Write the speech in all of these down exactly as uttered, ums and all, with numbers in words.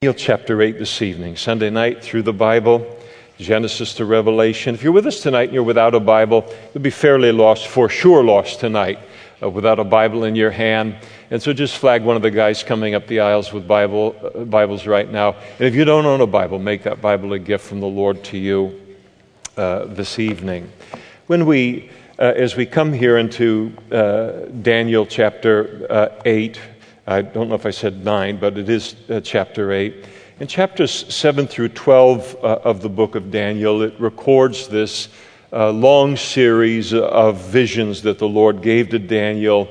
Daniel chapter eight this evening, Sunday night through the Bible, Genesis to Revelation. If you're with us tonight and you're without a Bible, you'll be fairly lost, for sure lost tonight, uh, without a Bible in your hand. And so just flag one of the guys coming up the aisles with Bible uh, Bibles right now. And if you don't own a Bible, make that Bible a gift from the Lord to you uh, this evening. When we, uh, as we come here into uh, Daniel chapter uh, eight, I don't know if I said nine, but it is uh, chapter eight. In chapters seven through twelve uh, of the book of Daniel, it records this uh, long series of visions that the Lord gave to Daniel,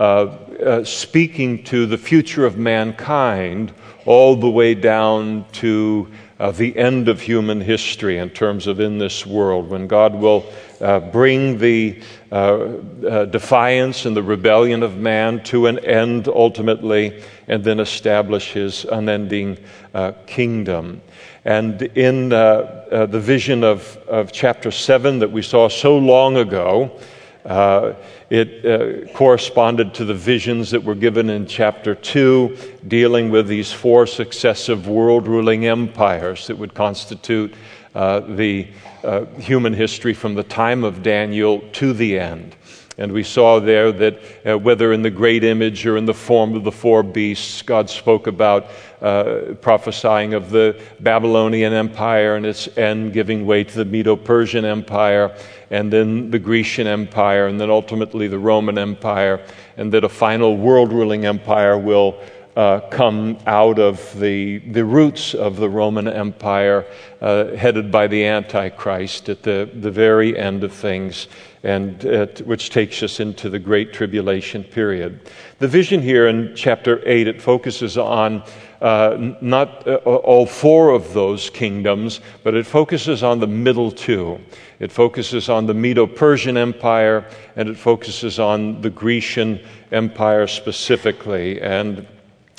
uh, uh, speaking to the future of mankind all the way down to uh, the end of human history in terms of in this world, when God will uh, bring the Uh, uh, defiance and the rebellion of man to an end ultimately, and then establish his unending uh, kingdom. And in uh, uh, the vision of, of chapter seven that we saw so long ago, uh, it uh, corresponded to the visions that were given in chapter two, dealing with these four successive world-ruling empires that would constitute Uh, the uh, human history from the time of Daniel to the end. And we saw there that uh, whether in the great image or in the form of the four beasts, God spoke about uh, prophesying of the Babylonian Empire and its end giving way to the Medo-Persian Empire, and then the Grecian Empire, and then ultimately the Roman Empire, and that a final world-ruling empire will Uh, come out of the the roots of the Roman Empire, uh, headed by the Antichrist at the, the very end of things, and uh, which takes us into the Great Tribulation period. The vision here in chapter eight, it focuses on uh, not uh, all four of those kingdoms, but it focuses on the middle two. It focuses on the Medo-Persian Empire, and it focuses on the Grecian Empire specifically, and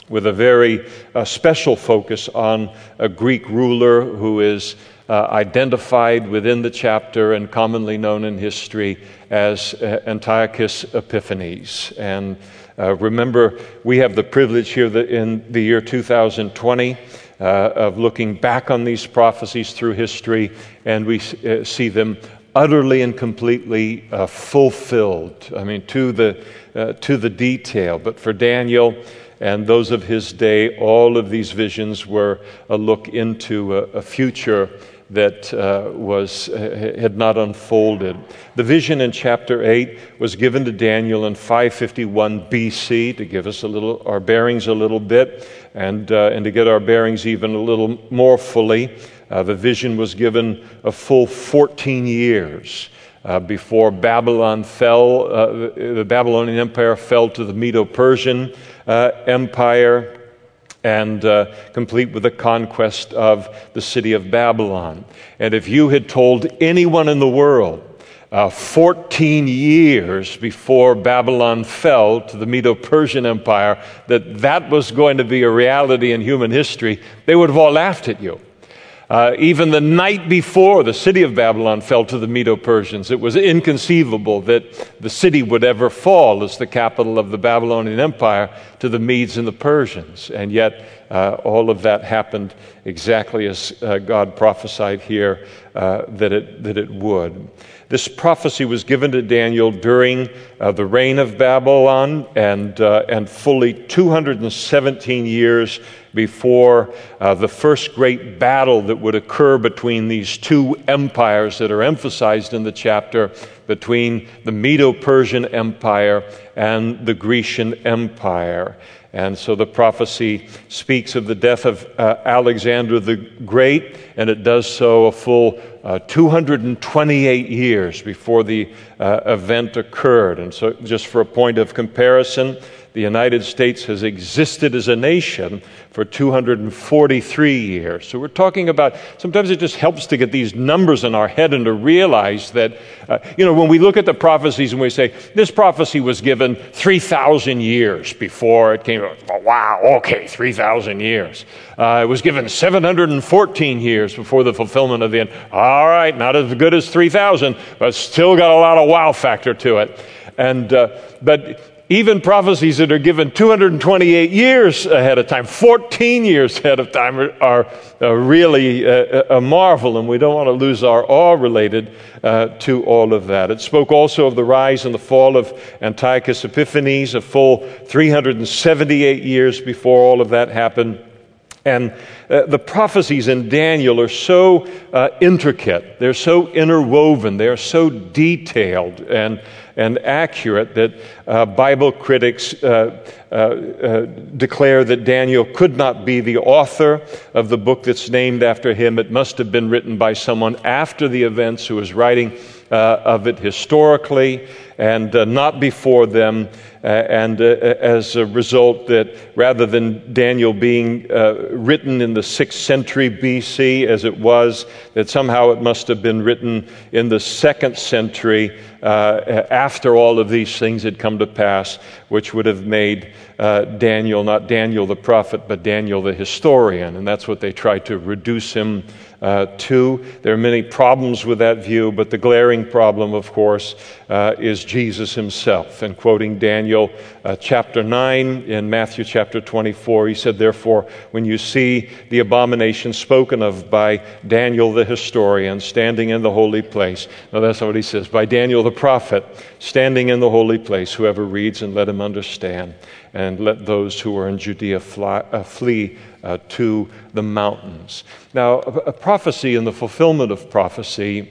with a very uh, special focus on a Greek ruler who is uh, identified within the chapter and commonly known in history as uh, Antiochus Epiphanes. And uh, remember, we have the privilege here that in the year two thousand twenty uh, of looking back on these prophecies through history, and we uh, see them utterly and completely uh, fulfilled, I mean, to the, uh, to the detail. But for Daniel and those of his day, all of these visions were a look into a, a future that uh, was uh, had not unfolded. The vision in chapter eight was given to Daniel in five fifty-one B C to give us a little our bearings a little bit, and uh, and to get our bearings even a little more fully. Uh, the vision was given a full fourteen years. Uh, before Babylon fell, uh, the, the Babylonian Empire fell to the Medo-Persian uh, Empire, and uh, complete with the conquest of the city of Babylon. And if you had told anyone in the world uh, fourteen years before Babylon fell to the Medo-Persian Empire that that was going to be a reality in human history, they would have all laughed at you. Uh, even the night before the city of Babylon fell to the Medo-Persians, it was inconceivable that the city would ever fall as the capital of the Babylonian Empire to the Medes and the Persians. And yet, uh, all of that happened exactly as uh, God prophesied here uh, that it that it would. This prophecy was given to Daniel during uh, the reign of Babylon, and uh, and fully two hundred seventeen years before uh, the first great battle that would occur between these two empires that are emphasized in the chapter, between the Medo-Persian Empire and the Grecian Empire. And so the prophecy speaks of the death of uh, Alexander the Great, and it does so a full uh, two hundred twenty-eight years before the uh, event occurred. And so just for a point of comparison, the United States has existed as a nation for two hundred forty-three years. So we're talking about, sometimes it just helps to get these numbers in our head and to realize that, uh, you know, when we look at the prophecies and we say, this prophecy was given three thousand years before it came, oh, wow, okay, three thousand years. Uh, it was given seven hundred fourteen years before the fulfillment of the end. All right, not as good as three thousand, but still got a lot of wow factor to it. And, uh, but Even prophecies that are given two hundred twenty-eight years ahead of time, fourteen years ahead of time, are, are uh, really uh, a marvel, and we don't want to lose our awe related uh, to all of that. It spoke also of the rise and the fall of Antiochus Epiphanes, a full three hundred seventy-eight years before all of that happened. And uh, the prophecies in Daniel are so uh, intricate, they're so interwoven, they're so detailed and and accurate that uh, Bible critics uh, uh, uh, declare that Daniel could not be the author of the book that's named after him. It must have been written by someone after the events who was writing uh, of it historically and uh, not before them. Uh, and uh, as a result, that rather than Daniel being uh, written in the sixth century B C as it was, that somehow it must have been written in the second century uh, after all of these things had come to pass, which would have made uh, Daniel, not Daniel the prophet, but Daniel the historian. And that's what they tried to reduce him Uh, two, there are many problems with that view, but the glaring problem, of course, uh, is Jesus himself. And quoting Daniel uh, chapter nine in Matthew chapter twenty-four, he said, "Therefore, when you see the abomination spoken of by Daniel the historian standing in the holy place," now that's not what he says, "by Daniel the prophet standing in the holy place, whoever reads and let him understand, and let those who are in Judea fly, uh, flee Uh, to the mountains." Now, a, a prophecy and the fulfillment of prophecy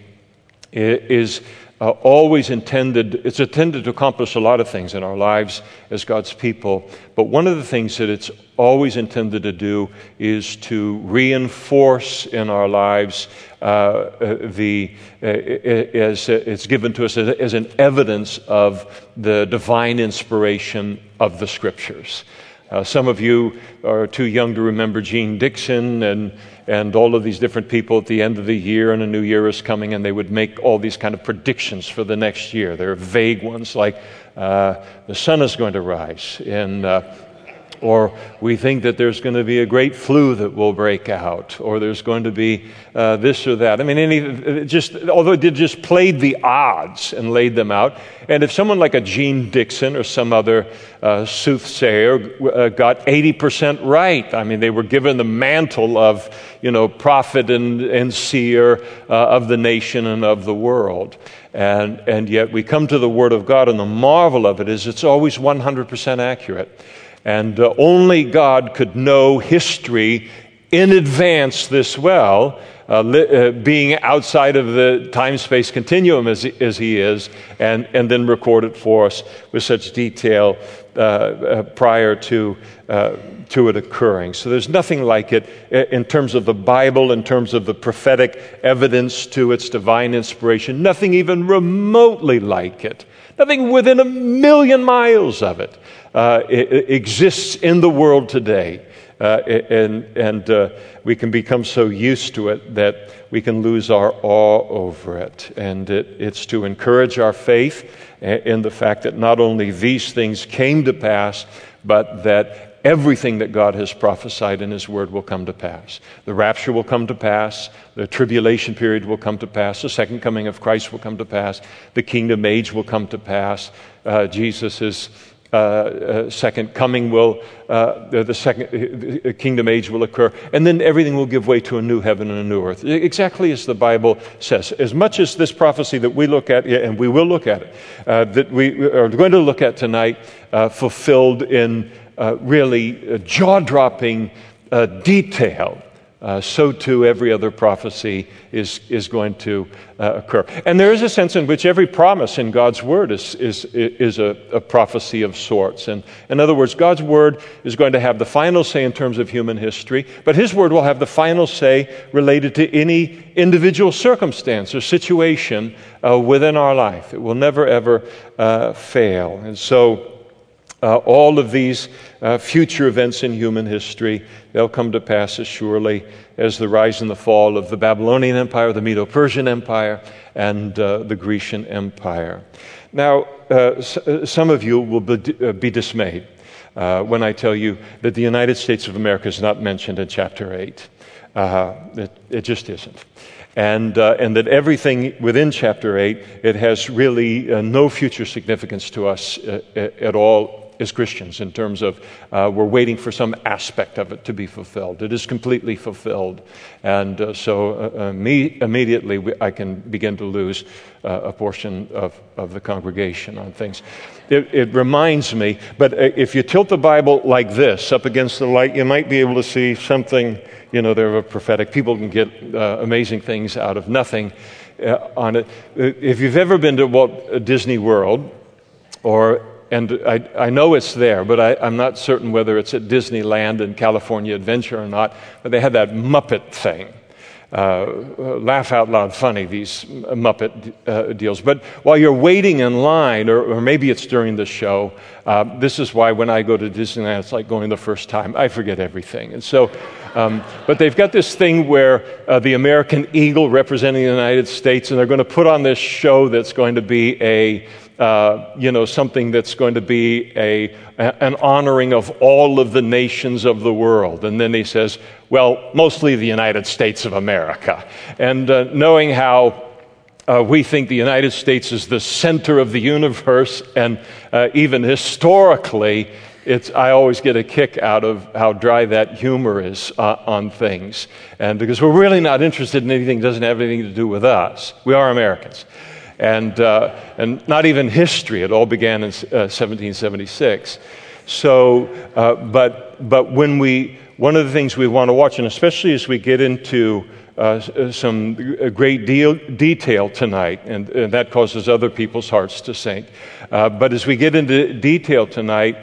is, is uh, always intended, it's intended to accomplish a lot of things in our lives as God's people, but one of the things that it's always intended to do is to reinforce in our lives uh, the uh, as it's given to us as an evidence of the divine inspiration of the Scriptures. Uh, some of you are too young to remember Gene Dixon and and all of these different people at the end of the year, and a new year is coming, and they would make all these kind of predictions for the next year. There are vague ones like uh, the sun is going to rise, and uh, or we think that there's going to be a great flu that will break out, or there's going to be uh, this or that. I mean, any it just although they just played the odds and laid them out. And if someone like a Gene Dixon or some other uh, soothsayer uh, got eighty percent right, I mean, they were given the mantle of, you know, prophet and, and seer uh, of the nation and of the world. And and yet we come to the Word of God, and the marvel of it is it's always one hundred percent accurate. And uh, only God could know history in advance this well, uh, li- uh, being outside of the time-space continuum as, as he is, and, and then record it for us with such detail uh, uh, prior to uh, to it occurring. So there's nothing like it in terms of the Bible, in terms of the prophetic evidence to its divine inspiration, nothing even remotely like it, nothing within a million miles of it. Uh, it, it exists in the world today, uh, and and uh, we can become so used to it that we can lose our awe over it. And it, it's to encourage our faith in the fact that not only these things came to pass, but that everything that God has prophesied in His Word will come to pass. The rapture will come to pass. The tribulation period will come to pass. The second coming of Christ will come to pass. The kingdom age will come to pass. Uh, Jesus is... Uh, uh, second coming will, uh, the, the second uh, kingdom age will occur, and then everything will give way to a new heaven and a new earth, exactly as the Bible says. As much as this prophecy that we look at, and we will look at it, uh, that we are going to look at tonight, uh, fulfilled in uh, really uh, jaw-dropping uh, detail, Uh, so too every other prophecy is is going to uh, occur. And there is a sense in which every promise in God's Word is is is a, a prophecy of sorts. And in other words, God's Word is going to have the final say in terms of human history, but His Word will have the final say related to any individual circumstance or situation uh, within our life. It will never, ever uh, fail. And so Uh, all of these uh, future events in human history, they'll come to pass as surely as the rise and the fall of the Babylonian Empire, the Medo-Persian Empire, and uh, the Grecian Empire. Now, uh, s- some of you will be, uh, be dismayed uh, when I tell you that the United States of America is not mentioned in chapter eight. Uh, it, it just isn't. And uh, and that everything within chapter eight, it has really uh, no future significance to us uh, at all as Christians in terms of uh, we're waiting for some aspect of it to be fulfilled. It is completely fulfilled. And uh, so uh, uh, me, immediately we, I can begin to lose uh, a portion of, of the congregation on things. It, it reminds me, but if you tilt the Bible like this up against the light, you might be able to see something, you know, there are prophetic. People can get uh, amazing things out of nothing uh, on it. If you've ever been to Walt Disney World, or And I, I know it's there, but I, I'm not certain whether it's at Disneyland and California Adventure or not. But they have that Muppet thing. Uh, laugh out loud funny, these Muppet uh, deals. But while you're waiting in line, or, or maybe it's during the show, uh, this is why when I go to Disneyland, it's like going the first time. I forget everything. And so, um, but they've got this thing where uh, the American Eagle representing the United States, and they're going to put on this show that's going to be a... Uh, you know, something that's going to be a, a an honoring of all of the nations of the world. And then he says, well, mostly the United States of America. And uh, knowing how uh, we think the United States is the center of the universe, and uh, even historically, It's, I always get a kick out of how dry that humor is uh, on things. And because we're really not interested in anything that doesn't have anything to do with us. We are Americans. And uh, and not even history. It all began in uh, seventeen seventy-six. So, uh, but but when we, one of the things we want to watch, and especially as we get into uh, some great deal, detail tonight, and, and that causes other people's hearts to sink. Uh, but as we get into detail tonight,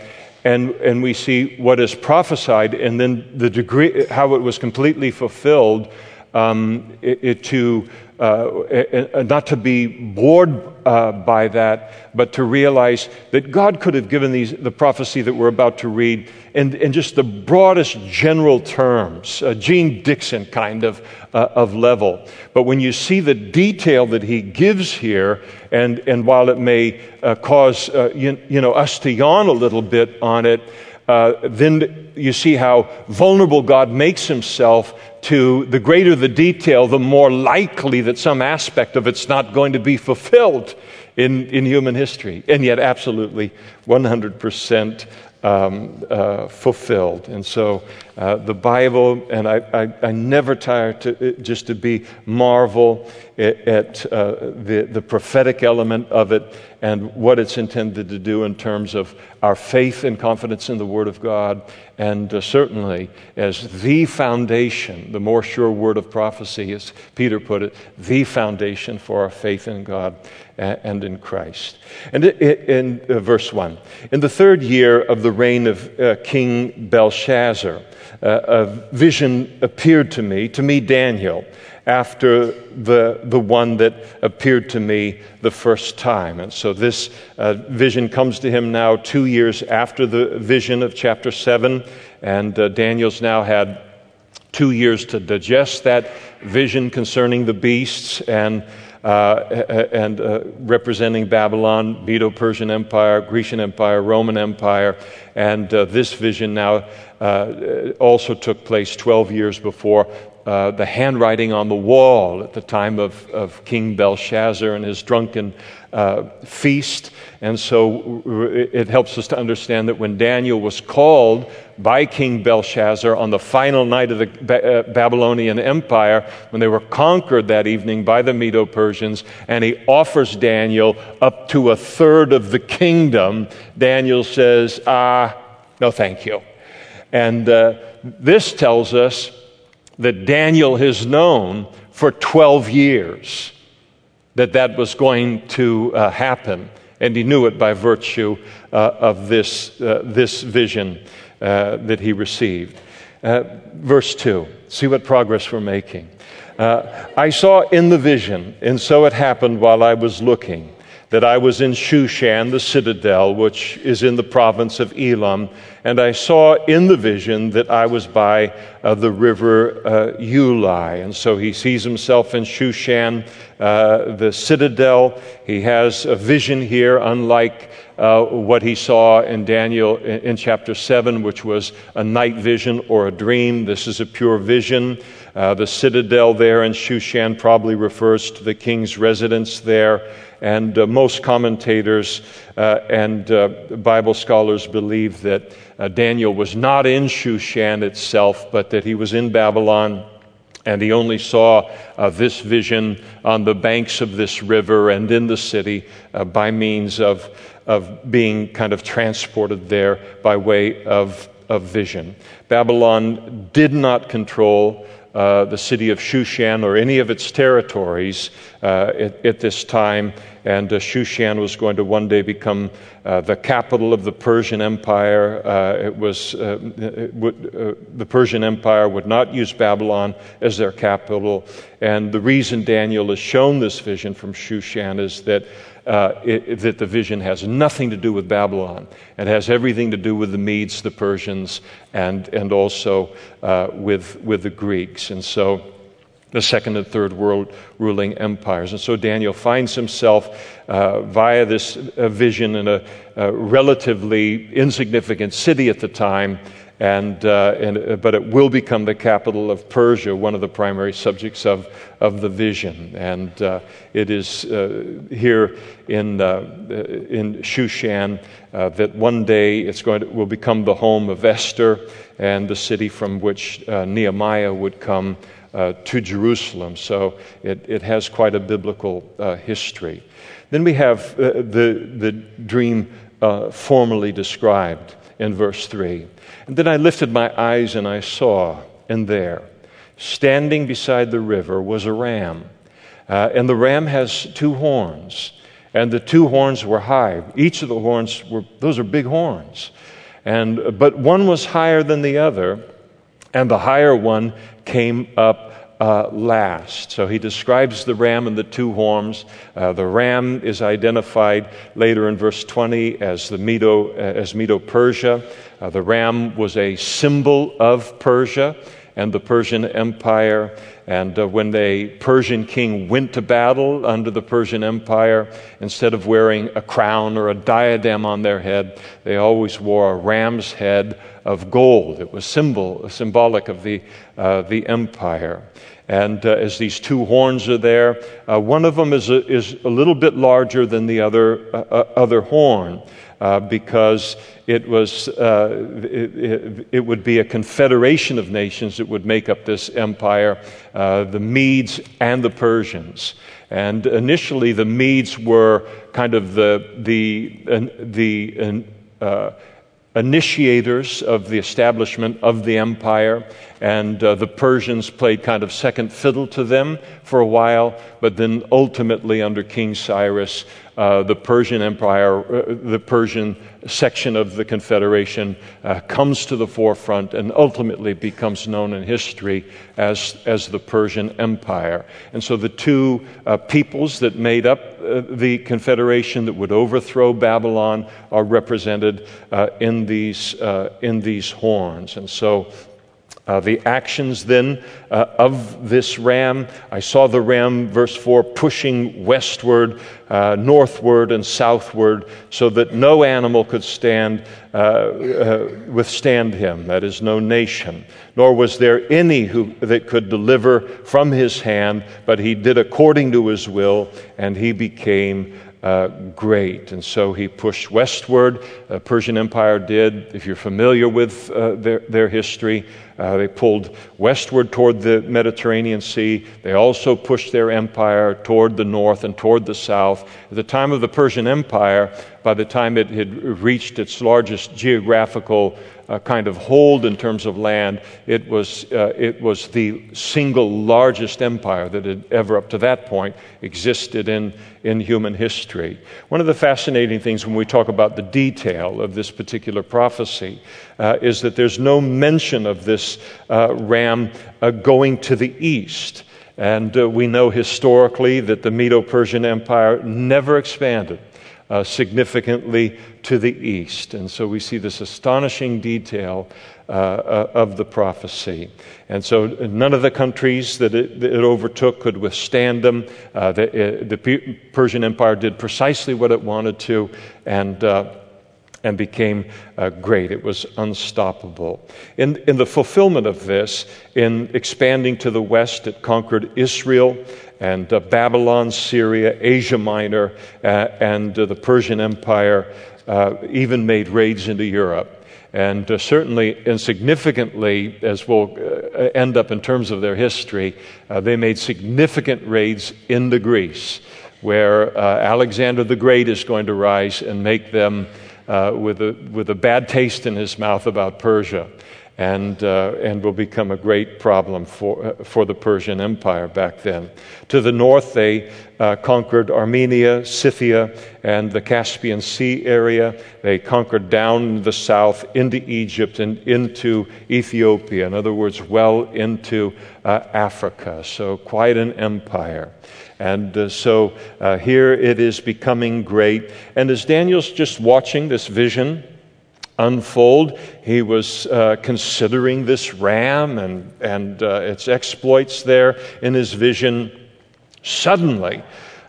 and and we see what is prophesied, and then the degree how it was completely fulfilled. Um, it, it to uh, it, uh, not to be bored uh, by that, but to realize that God could have given these the prophecy that we're about to read in, in just the broadest general terms, uh, Gene Dixon kind of uh, of level. But when you see the detail that he gives here, and and while it may uh, cause uh, you, you know us to yawn a little bit on it. Uh, then you see how vulnerable God makes himself to the greater the detail, the more likely that some aspect of it's not going to be fulfilled in, in human history. And yet absolutely one hundred percent um, uh, fulfilled. And so uh, the Bible, and I, I, I never tire to just to be marvel at, at uh, the, the prophetic element of it and what it's intended to do in terms of our faith and confidence in the Word of God, and uh, certainly as the foundation, the more sure word of prophecy, as Peter put it, the foundation for our faith in God and in Christ. And in uh, verse one, in the third year of the reign of uh, King Belshazzar, uh, a vision appeared to me, to me Daniel, after the the one that appeared to me the first time. And so this uh, vision comes to him now two years after the vision of chapter seven, and uh, Daniel's now had two years to digest that vision concerning the beasts and Uh, and uh, representing Babylon, Medo-Persian Empire, Grecian Empire, Roman Empire, and uh, this vision now uh, also took place twelve years before uh, the handwriting on the wall at the time of, of King Belshazzar and his drunken uh, feast. And so it helps us to understand that when Daniel was called by King Belshazzar on the final night of the ba- uh, Babylonian Empire, when they were conquered that evening by the Medo-Persians, and he offers Daniel up to a third of the kingdom, Daniel says, ah, no thank you. And uh, this tells us that Daniel has known for twelve years that that was going to uh, happen. And he knew it by virtue uh, of this uh, this vision uh, that he received. Uh, verse two, see what progress we're making. Uh, I saw in the vision, and so it happened while I was looking, that I was in Shushan, the citadel, which is in the province of Elam, and I saw in the vision that I was by of the river uh, Eulai. And so he sees himself in Shushan, uh, the citadel. He has a vision here, unlike uh, what he saw in Daniel in, in chapter seven, which was a night vision or a dream. This is a pure vision. Uh, the citadel there in Shushan probably refers to the king's residence there. And uh, most commentators uh, and uh, Bible scholars believe that uh, Daniel was not in Shushan itself, but that he was in Babylon, and he only saw uh, this vision on the banks of this river and in the city uh, by means of, of being kind of transported there by way of, of vision. Babylon did not control Uh, the city of Shushan or any of its territories uh, at, at this time, and uh, Shushan was going to one day become uh, the capital of the Persian Empire. Uh, it was uh, it would, uh, the Persian Empire would not use Babylon as their capital, and the reason Daniel is shown this vision from Shushan is that Uh, it, that the vision has nothing to do with Babylon. It has everything to do with the Medes, the Persians, and and also uh, with with the Greeks. And so the second and third world ruling empires. And so Daniel finds himself uh, via this uh, vision in a, a relatively insignificant city at the time, and uh, and but it will become the capital of Persia, one of the primary subjects of of the vision. And uh, it is uh, here in uh, in Shushan uh, that one day it's going to will become the home of Esther and the city from which uh, Nehemiah would come uh, to Jerusalem. So it, it has quite a biblical uh, history. Then we have uh, the the dream uh, formally described in verse three. And then I lifted my eyes and I saw, and there, standing beside the river, was a ram. Uh, and the ram has two horns. And the two horns were high. Each of the horns were, those are big horns. And but one was higher than the other, and the higher one came up Uh, last. So he describes the ram and the two horns. Uh, the ram is identified later in verse twenty as the Medo, uh, as Medo-Persia. Uh, the ram was a symbol of Persia and the Persian Empire. And uh, when the Persian king went to battle under the Persian Empire, instead of wearing a crown or a diadem on their head, they always wore a ram's head of gold. It was symbol, symbolic of the uh, the empire. And uh, as these two horns are there, uh, one of them is a, is a little bit larger than the other uh, other horn. Uh, because it was, uh, it, it, it would be a confederation of nations that would make up this empire, uh, the Medes and the Persians. And initially, the Medes were kind of the the uh, the uh, initiators of the establishment of the empire, and uh, the Persians played kind of second fiddle to them for a while, but then ultimately, under King Cyrus, Uh, the Persian Empire, uh, the Persian section of the Confederation uh, comes to the forefront and ultimately becomes known in history as as the Persian Empire. And so the two uh, peoples that made up uh, the Confederation that would overthrow Babylon are represented uh, in these uh, in these horns. And so Uh, the actions then uh, of this ram. I saw the ram, verse four, pushing westward, uh, northward, and southward, so that no animal could stand uh, uh, withstand him. That is, no nation. Nor was there any who that could deliver from his hand, but he did according to his will, and he became Uh, great. And so he pushed westward. The Persian Empire did. If you're familiar with uh, their, their history, uh, they pulled westward toward the Mediterranean Sea. They also pushed their empire toward the north and toward the south. At the time of the Persian Empire, by the time it had reached its largest geographical Uh, kind of hold in terms of land, it was uh, it was the single largest empire that had ever up to that point existed in in human history. One of the fascinating things when we talk about the detail of this particular prophecy uh, is that there's no mention of this uh, ram uh, going to the east. And uh, we know historically that the Medo-Persian Empire never expanded Uh, significantly to the east. And so we see this astonishing detail uh, of the prophecy. And so none of the countries that it, that it overtook could withstand them. Uh, the, the Persian Empire did precisely what it wanted to, and uh, and became uh, great. It was unstoppable. In, in the fulfillment of this, in expanding to the west, it conquered Israel and uh, Babylon, Syria, Asia Minor, uh, and uh, the Persian Empire uh, even made raids into Europe. And uh, certainly, and significantly, as we'll uh, end up in terms of their history, uh, they made significant raids into Greece, where uh, Alexander the Great is going to rise and make them Uh, with a with a bad taste in his mouth about Persia, and uh, and will become a great problem for uh, for the Persian Empire back then. To the north, they uh, conquered Armenia, Scythia, and the Caspian Sea area. They conquered down the south into Egypt and into Ethiopia. In other words, well into uh, Africa. So quite an empire. And uh, so uh, here it is becoming great. And as Daniel's just watching this vision unfold, he was uh, considering this ram and, and uh, its exploits there in his vision. Suddenly,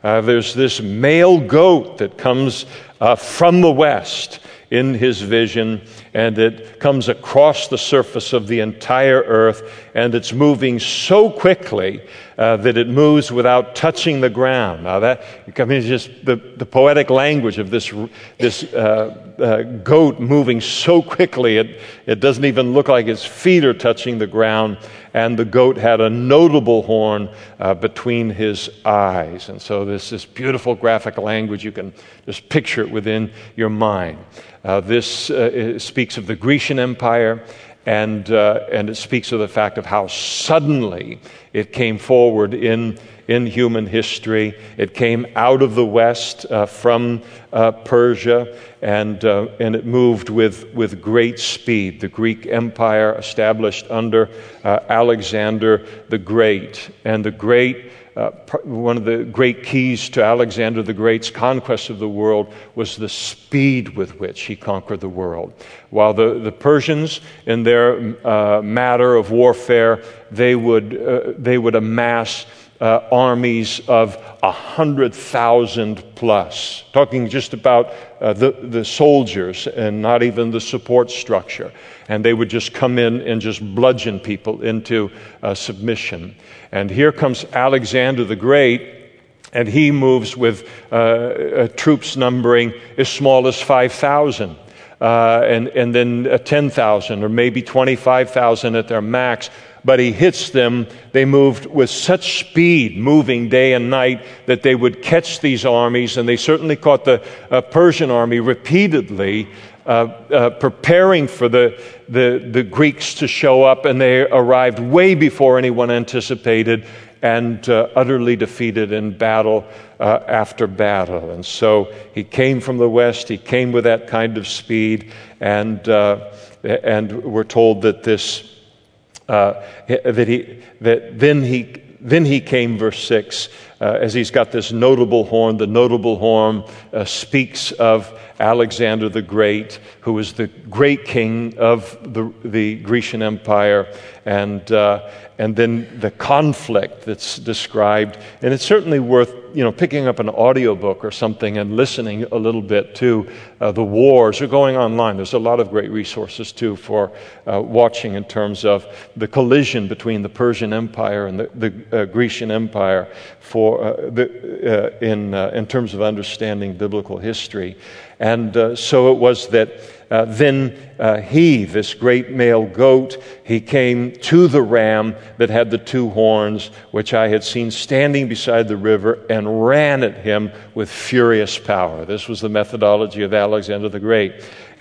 uh, there's this male goat that comes uh, from the west in his vision, and it comes across the surface of the entire earth, and it's moving so quickly uh, that it moves without touching the ground. Now that, I mean, it's just the, the poetic language of this this uh, uh, goat moving so quickly, it, it doesn't even look like its feet are touching the ground, and the goat had a notable horn uh, between his eyes. And so this this beautiful graphic language, you can just picture it within your mind. Uh, this uh, speaks of the Grecian Empire, and uh, and it speaks of the fact of how suddenly it came forward in in human history. It came out of the West uh, from uh, Persia, and uh, and it moved with with great speed. The Greek Empire established under uh, Alexander the Great, and the great. Uh, one of the great keys to Alexander the Great's conquest of the world was the speed with which he conquered the world. While the, the Persians, in their uh, matter of warfare, they would uh, they would amass uh, armies of a hundred thousand plus. Talking just about uh, the the soldiers and not even the support structure, and they would just come in and just bludgeon people into uh, submission. And here comes Alexander the Great, and he moves with uh, uh, troops numbering as small as five thousand, uh, and, and then uh, ten thousand, or maybe twenty-five thousand at their max. But he hits them. They moved with such speed, moving day and night, that they would catch these armies, and they certainly caught the uh, Persian army repeatedly, Uh, uh, preparing for the, the the Greeks to show up, and they arrived way before anyone anticipated, and uh, utterly defeated in battle uh, after battle. And so he came from the west. He came with that kind of speed, and uh, and we're told that this uh, that he that then he. Then he came, verse six, uh, as he's got this notable horn. The notable horn uh, speaks of Alexander the Great, who was the great king of the, the Grecian Empire, and uh, and then the conflict that's described. And it's certainly worth, you know, picking up an audiobook or something and listening a little bit to uh, the wars are going online. There's a lot of great resources, too, for uh, watching in terms of the collision between the Persian Empire and the, the uh, Grecian Empire for uh, the, uh, in, uh, in terms of understanding biblical history. And uh, so it was that uh, then uh, he, this great male goat, he came to the ram that had the two horns, which I had seen standing beside the river, and ran at him with furious power. This was the methodology of Alexander the Great.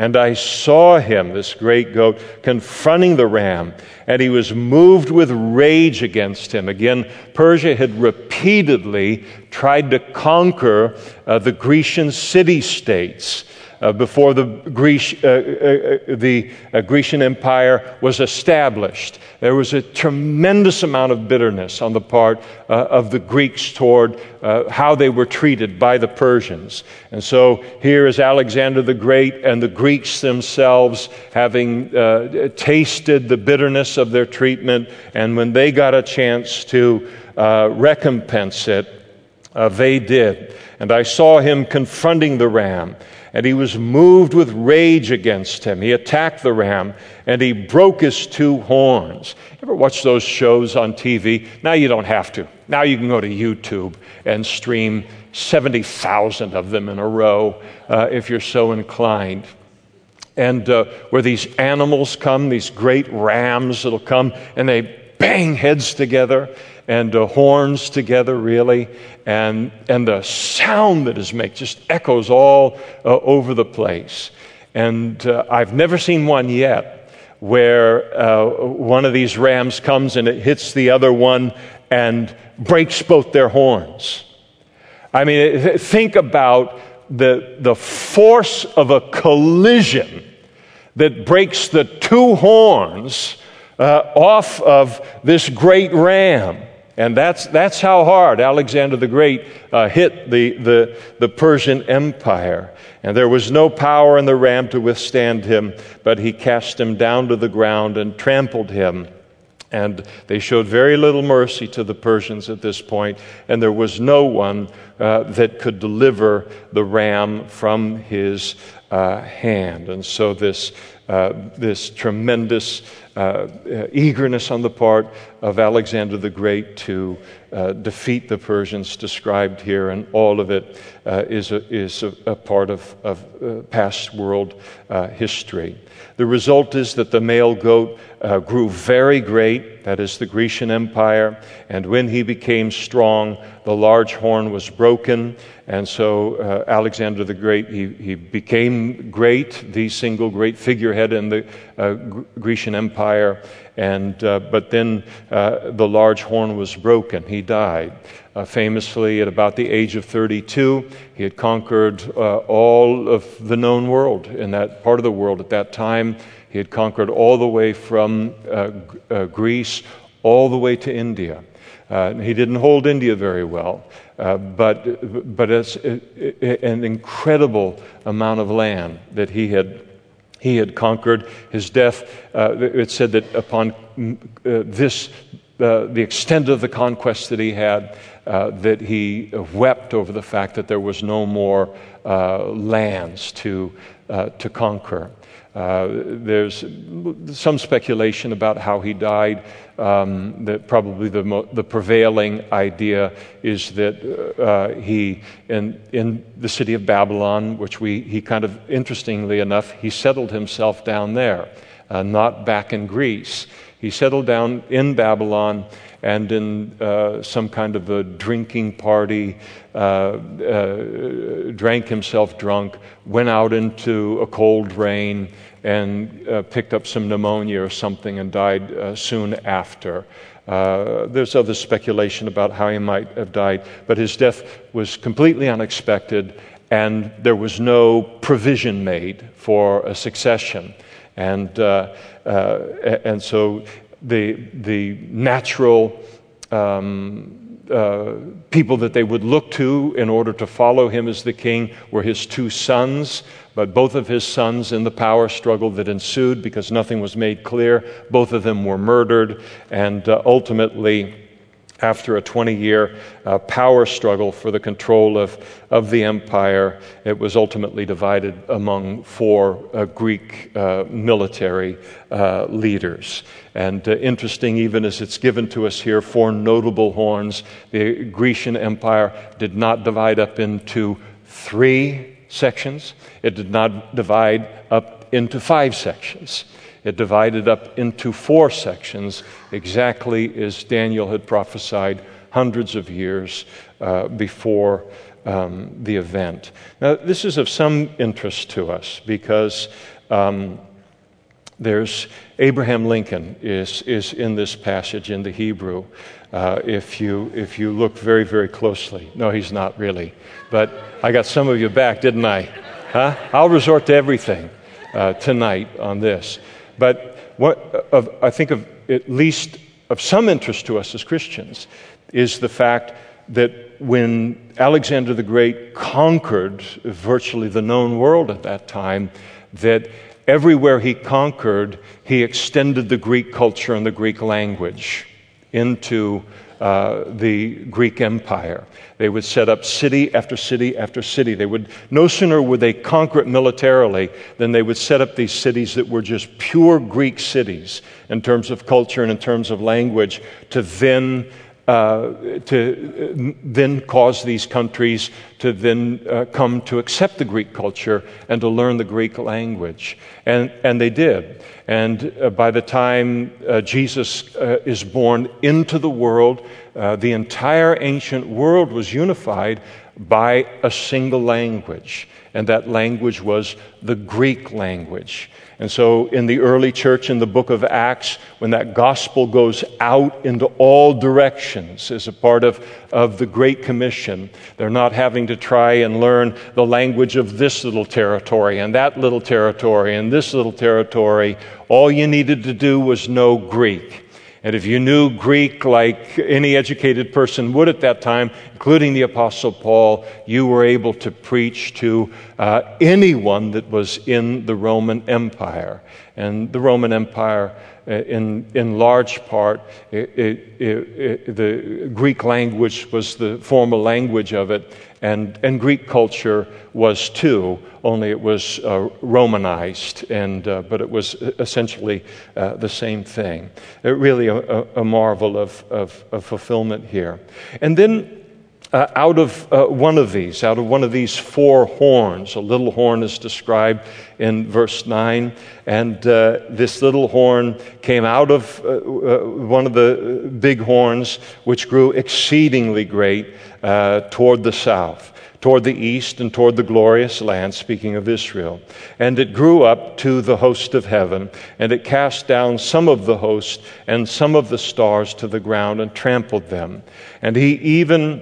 And I saw him, this great goat, confronting the ram, and he was moved with rage against him. Again, Persia had repeatedly tried to conquer uh, the Grecian city-states. uh, before the, Greece, uh, uh, the uh, Grecian Empire was established. There was a tremendous amount of bitterness on the part uh, of the Greeks toward uh, how they were treated by the Persians. And so here is Alexander the Great and the Greeks themselves having uh, tasted the bitterness of their treatment, and when they got a chance to uh, recompense it, Uh, they did. And I saw him confronting the ram, and he was moved with rage against him. He attacked the ram, and he broke his two horns. Ever watch those shows on T V? Now you don't have to. Now you can go to YouTube and stream seventy thousand of them in a row uh, if you're so inclined. And uh, where these animals come, these great rams that'll come, and they bang heads together, and uh, horns together, really, and and the sound that is made just echoes all uh, over the place. And uh, I've never seen one yet where uh, one of these rams comes and it hits the other one and breaks both their horns. I mean, think about the the force of a collision that breaks the two horns uh, off of this great ram. And that's that's how hard Alexander the Great uh, hit the, the the Persian Empire. And there was no power in the ram to withstand him, but he cast him down to the ground and trampled him. And they showed very little mercy to the Persians at this point, and there was no one uh, that could deliver the ram from his uh, hand. And so this uh, this tremendous Uh, uh, eagerness on the part of Alexander the Great to uh, defeat the Persians described here, and all of it uh, is a, is a, a part of, of uh, past world uh, history. The result is that the male goat uh, grew very great, that is the Grecian Empire, and when he became strong, the large horn was broken, and so uh, Alexander the Great, he, he became great, the single great figurehead in the uh, G- Grecian Empire. And uh, but then uh, the large horn was broken. He died uh, famously at about the age of thirty-two. He had conquered uh, all of the known world in that part of the world at that time. He had conquered all the way from uh, uh, Greece all the way to India. Uh, he didn't hold India very well, uh, but but it's an incredible amount of land that he had. He had conquered. His death, uh, it said that upon uh, this, uh, the extent of the conquest that he had, uh, that he wept over the fact that there was no more uh, lands to uh, to conquer. Uh, there's some speculation about how he died. Um, that probably the, mo- the prevailing idea is that uh, he, in in the city of Babylon, which we he kind of interestingly enough, he settled himself down there, uh, not back in Greece. He settled down in Babylon, and in uh, some kind of a drinking party, uh, uh, drank himself drunk, went out into a cold rain, and uh, picked up some pneumonia or something and died uh, soon after. Uh, there's other speculation about how he might have died, but his death was completely unexpected, and there was no provision made for a succession. And uh, uh, and so the the natural um, uh, people that they would look to in order to follow him as the king were his two sons, but both of his sons, in the power struggle that ensued because nothing was made clear, both of them were murdered, and uh, ultimately, after a twenty-year uh, power struggle for the control of, of the empire, it was ultimately divided among four uh, Greek uh, military uh, leaders. And uh, interesting, even as it's given to us here, four notable horns. The Grecian Empire did not divide up into three sections. It did not divide up into five sections. It divided up into four sections, exactly as Daniel had prophesied hundreds of years uh, before um, the event. Now, this is of some interest to us because um, there's Abraham Lincoln is is in this passage in the Hebrew. Uh, if you if you look very very closely, no, he's not really. But I got some of you back, didn't I? Huh? I'll resort to everything uh, tonight on this. But what of, I think of at least of some interest to us as Christians is the fact that when Alexander the Great conquered virtually the known world at that time, that everywhere he conquered, he extended the Greek culture and the Greek language into Uh, the Greek Empire. They would set up city after city after city. They would, no sooner would they conquer it militarily than they would set up these cities that were just pure Greek cities in terms of culture and in terms of language to then uh, to then cause these countries to then uh, come to accept the Greek culture and to learn the Greek language. And, and they did. And uh, by the time uh, Jesus uh, is born into the world, uh, the entire ancient world was unified by a single language, and that language was the Greek language. And so in the early church, in the book of Acts, when that gospel goes out into all directions as a part of, of the Great Commission, they're not having to try and learn the language of this little territory and that little territory and this little territory. All you needed to do was know Greek. And if you knew Greek like any educated person would at that time, including the Apostle Paul, you were able to preach to uh, anyone that was in the Roman Empire. And the Roman Empire, in in large part, it, it, it, the Greek language was the formal language of it, and, and Greek culture was too, only it was uh, Romanized, and uh, but it was essentially uh, the same thing. It really a, a marvel of, of, of fulfillment here. And then Uh, out of uh, one of these, out of one of these four horns, a little horn is described in verse nine, and uh, this little horn came out of uh, uh, one of the big horns, which grew exceedingly great uh, toward the south, toward the east, and toward the glorious land, speaking of Israel. And it grew up to the host of heaven, and it cast down some of the host and some of the stars to the ground and trampled them. And he even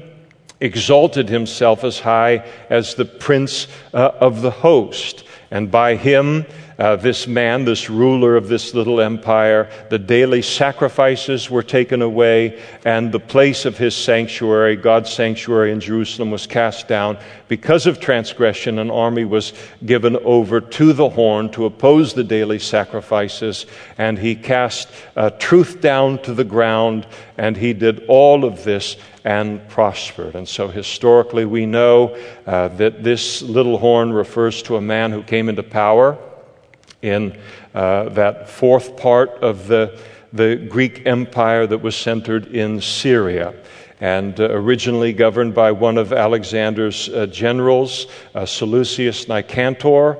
exalted himself as high as the prince uh, of the host. And by him, uh, this man, this ruler of this little empire, the daily sacrifices were taken away, and the place of his sanctuary, God's sanctuary in Jerusalem, was cast down. Because of transgression, an army was given over to the horn to oppose the daily sacrifices, and he cast uh, truth down to the ground, and he did all of this and prospered. And so historically we know uh, that this little horn refers to a man who came into power in uh, that fourth part of the, the Greek Empire that was centered in Syria, and uh, originally governed by one of Alexander's uh, generals, uh, Seleucus Nicator.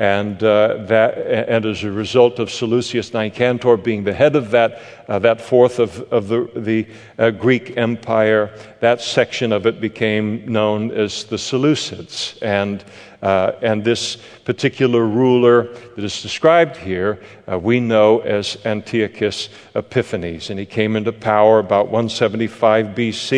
And uh, that, and as a result of Seleucus Nicator being the head of that uh, that fourth of of the the uh, Greek Empire, that section of it became known as the Seleucids. And uh, and this particular ruler that is described here, uh, we know as Antiochus Epiphanes, and he came into power about one seventy-five B C.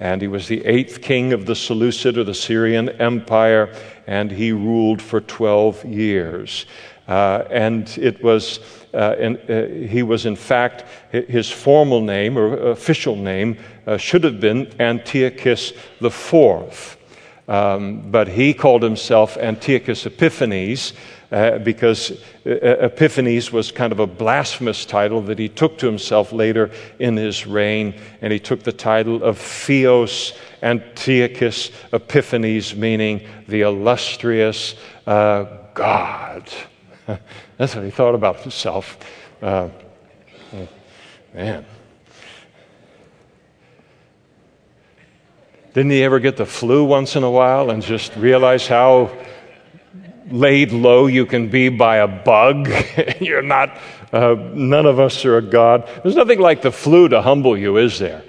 And he was the eighth king of the Seleucid, or the Syrian Empire, and he ruled for twelve years. Uh, and it was, uh, and, uh, he was in fact, his formal name or official name uh, should have been Antiochus the Fourth. Um, but he called himself Antiochus Epiphanes uh, because Epiphanes was kind of a blasphemous title that he took to himself later in his reign, and he took the title of Theos Antiochus Epiphanes, meaning the illustrious uh, God. That's what he thought about himself. Uh, man. Didn't he ever get the flu once in a while and just realize how laid low you can be by a bug? You're not, uh, none of us are a god. There's nothing like the flu to humble you, is there?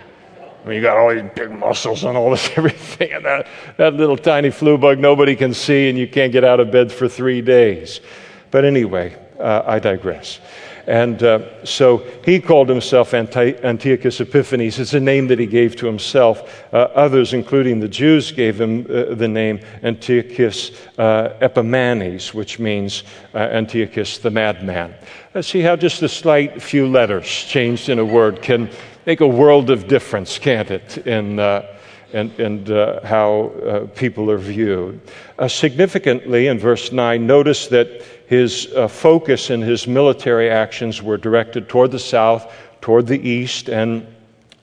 I mean, you got all these big muscles and all this everything, and that, that little tiny flu bug nobody can see, and you can't get out of bed for three days. But anyway, uh, I digress. And uh, so he called himself Anti- Antiochus Epiphanes. It's a name that he gave to himself. Uh, others, including the Jews, gave him uh, the name Antiochus uh, Epimanes, which means uh, Antiochus the madman. Uh, see how just a slight few letters changed in a word can make a world of difference, can't it, in uh, and, and uh, how uh, people are viewed. Uh, significantly, in verse nine, notice that his uh, focus and his military actions were directed toward the south, toward the east, and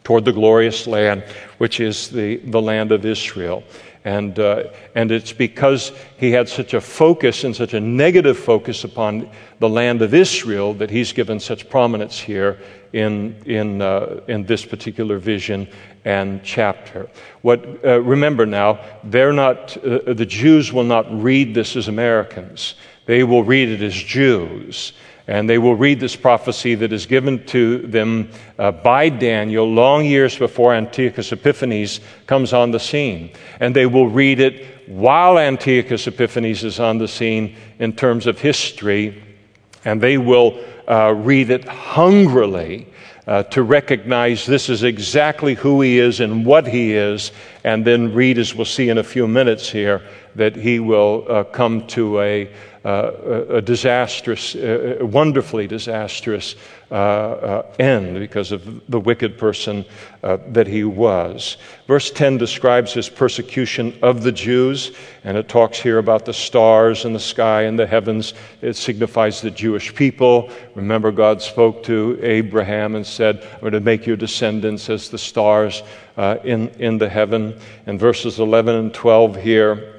toward the glorious land, which is the, the land of Israel. And uh, and it's because he had such a focus and such a negative focus upon the land of Israel that he's given such prominence here in in uh, in this particular vision and chapter. What uh, remember now, they're not uh, the Jews will not read this as Americans. They will read it as Jews. And they will read this prophecy that is given to them uh, by Daniel long years before Antiochus Epiphanes comes on the scene. And they will read it while Antiochus Epiphanes is on the scene in terms of history. And they will uh, read it hungrily uh, to recognize this is exactly who he is and what he is. And then read, as we'll see in a few minutes here, that he will uh, come to a... Uh, a, a disastrous, uh, wonderfully disastrous uh, uh, end because of the wicked person uh, that he was. Verse ten describes his persecution of the Jews, and it talks here about the stars and the sky and the heavens. It signifies the Jewish people. Remember, God spoke to Abraham and said, I'm going to make your descendants as the stars uh, in, in the heaven. And verses eleven and twelve here,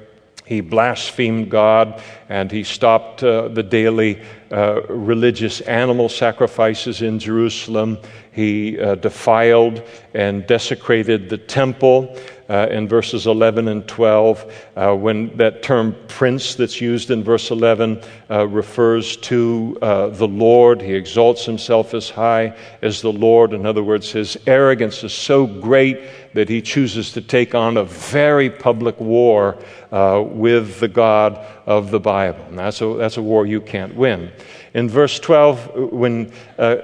he blasphemed God, and he stopped uh, the daily uh, religious animal sacrifices in Jerusalem. He uh, defiled and desecrated the temple. Uh, in verses eleven and twelve, uh, when that term prince that's used in verse eleven uh, refers to uh, the Lord, he exalts himself as high as the Lord. In other words, his arrogance is so great that he chooses to take on a very public war uh, with the God of the Bible. And that's a, that's a war you can't win. In verse twelve, when uh,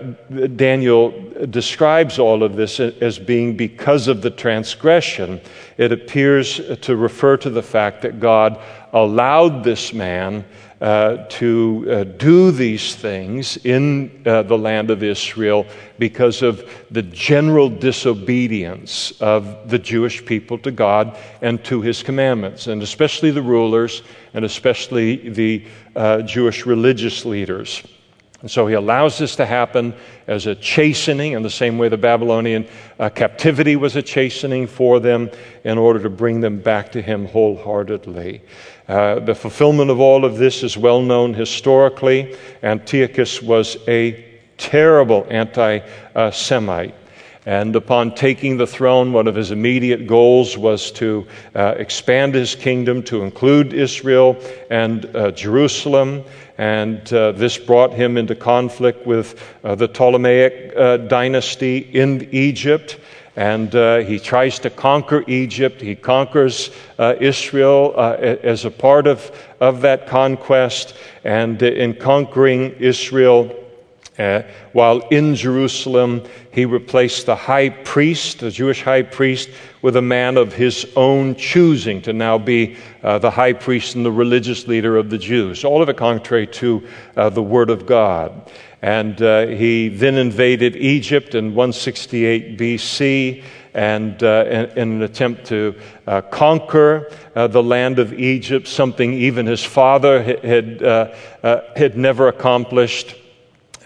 Daniel describes all of this as being because of the transgression, it appears to refer to the fact that God allowed this man uh, to uh, do these things in uh, the land of Israel because of the general disobedience of the Jewish people to God and to his commandments, and especially the rulers and especially the uh, Jewish religious leaders. And so he allows this to happen as a chastening, in the same way the Babylonian uh, captivity was a chastening for them in order to bring them back to him wholeheartedly. Uh, the fulfillment of all of this is well known historically. Antiochus was a terrible anti-Semite. And upon taking the throne, one of his immediate goals was to uh, expand his kingdom to include Israel and uh, Jerusalem. And uh, this brought him into conflict with uh, the Ptolemaic uh, dynasty in Egypt. And uh, he tries to conquer Egypt. He conquers uh, Israel uh, as a part of, of that conquest. And in conquering Israel, Uh, while in Jerusalem, he replaced the high priest, the Jewish high priest, with a man of his own choosing to now be uh, the high priest and the religious leader of the Jews. All of it contrary to uh, the Word of God. And uh, he then invaded Egypt in one sixty-eight B C, and uh, in, in an attempt to uh, conquer uh, the land of Egypt, something even his father had had, uh, uh, had never accomplished.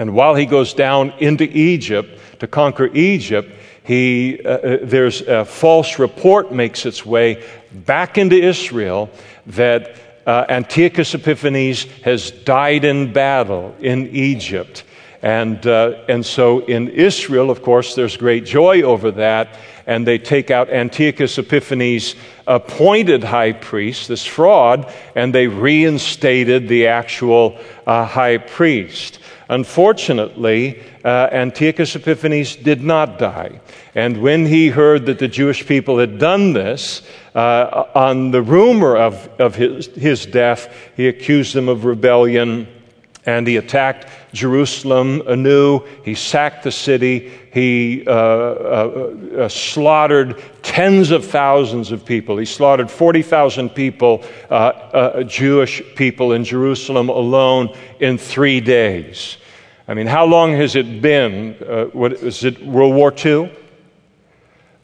And while he goes down into Egypt to conquer Egypt, he uh, there's a false report makes its way back into Israel that uh, Antiochus Epiphanes has died in battle in Egypt. And uh, and so in Israel, of course, there's great joy over that. And they take out Antiochus Epiphanes' appointed high priest, this fraud, and they reinstated the actual uh, high priest. Unfortunately, uh, Antiochus Epiphanes did not die. And when he heard that the Jewish people had done this, uh, on the rumor of, of his, his death, he accused them of rebellion and he attacked Jerusalem anew. He sacked the city. He uh, uh, uh, slaughtered tens of thousands of people. He slaughtered forty thousand people, uh, uh, Jewish people in Jerusalem alone in three days. I mean, how long has it been? Uh, what is it, World War Two?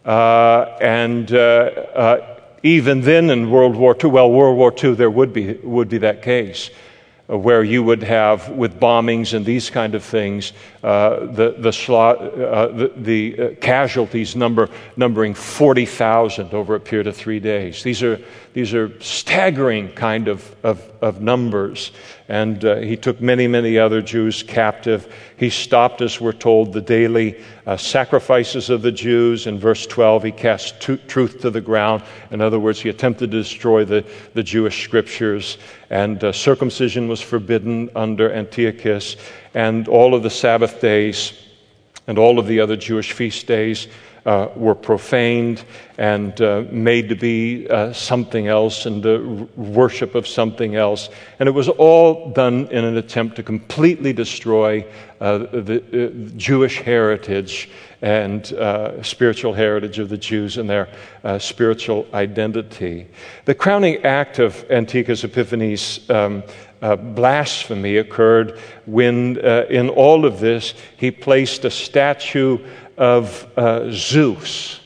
Uh, and uh, uh, even then in World War Two, well, World War Two, there would be would be that case uh, where you would have, with bombings and these kind of things, uh, the the, sla- uh, the the uh, casualties number numbering forty thousand over a period of three days. These are these are staggering kind of of, of numbers. And uh, he took many, many other Jews captive. He stopped, as we're told, the daily uh, sacrifices of the Jews. In verse twelve, he cast t- truth to the ground. In other words, he attempted to destroy the, the Jewish scriptures. And uh, circumcision was forbidden under Antiochus. And all of the Sabbath days and all of the other Jewish feast days Uh, were profaned and uh, made to be uh, something else and the worship of something else. And it was all done in an attempt to completely destroy uh, the uh, Jewish heritage and uh, spiritual heritage of the Jews and their uh, spiritual identity. The crowning act of Antiochus Epiphanes' um, Uh, blasphemy occurred when, uh, in all of this, he placed a statue of uh, Zeus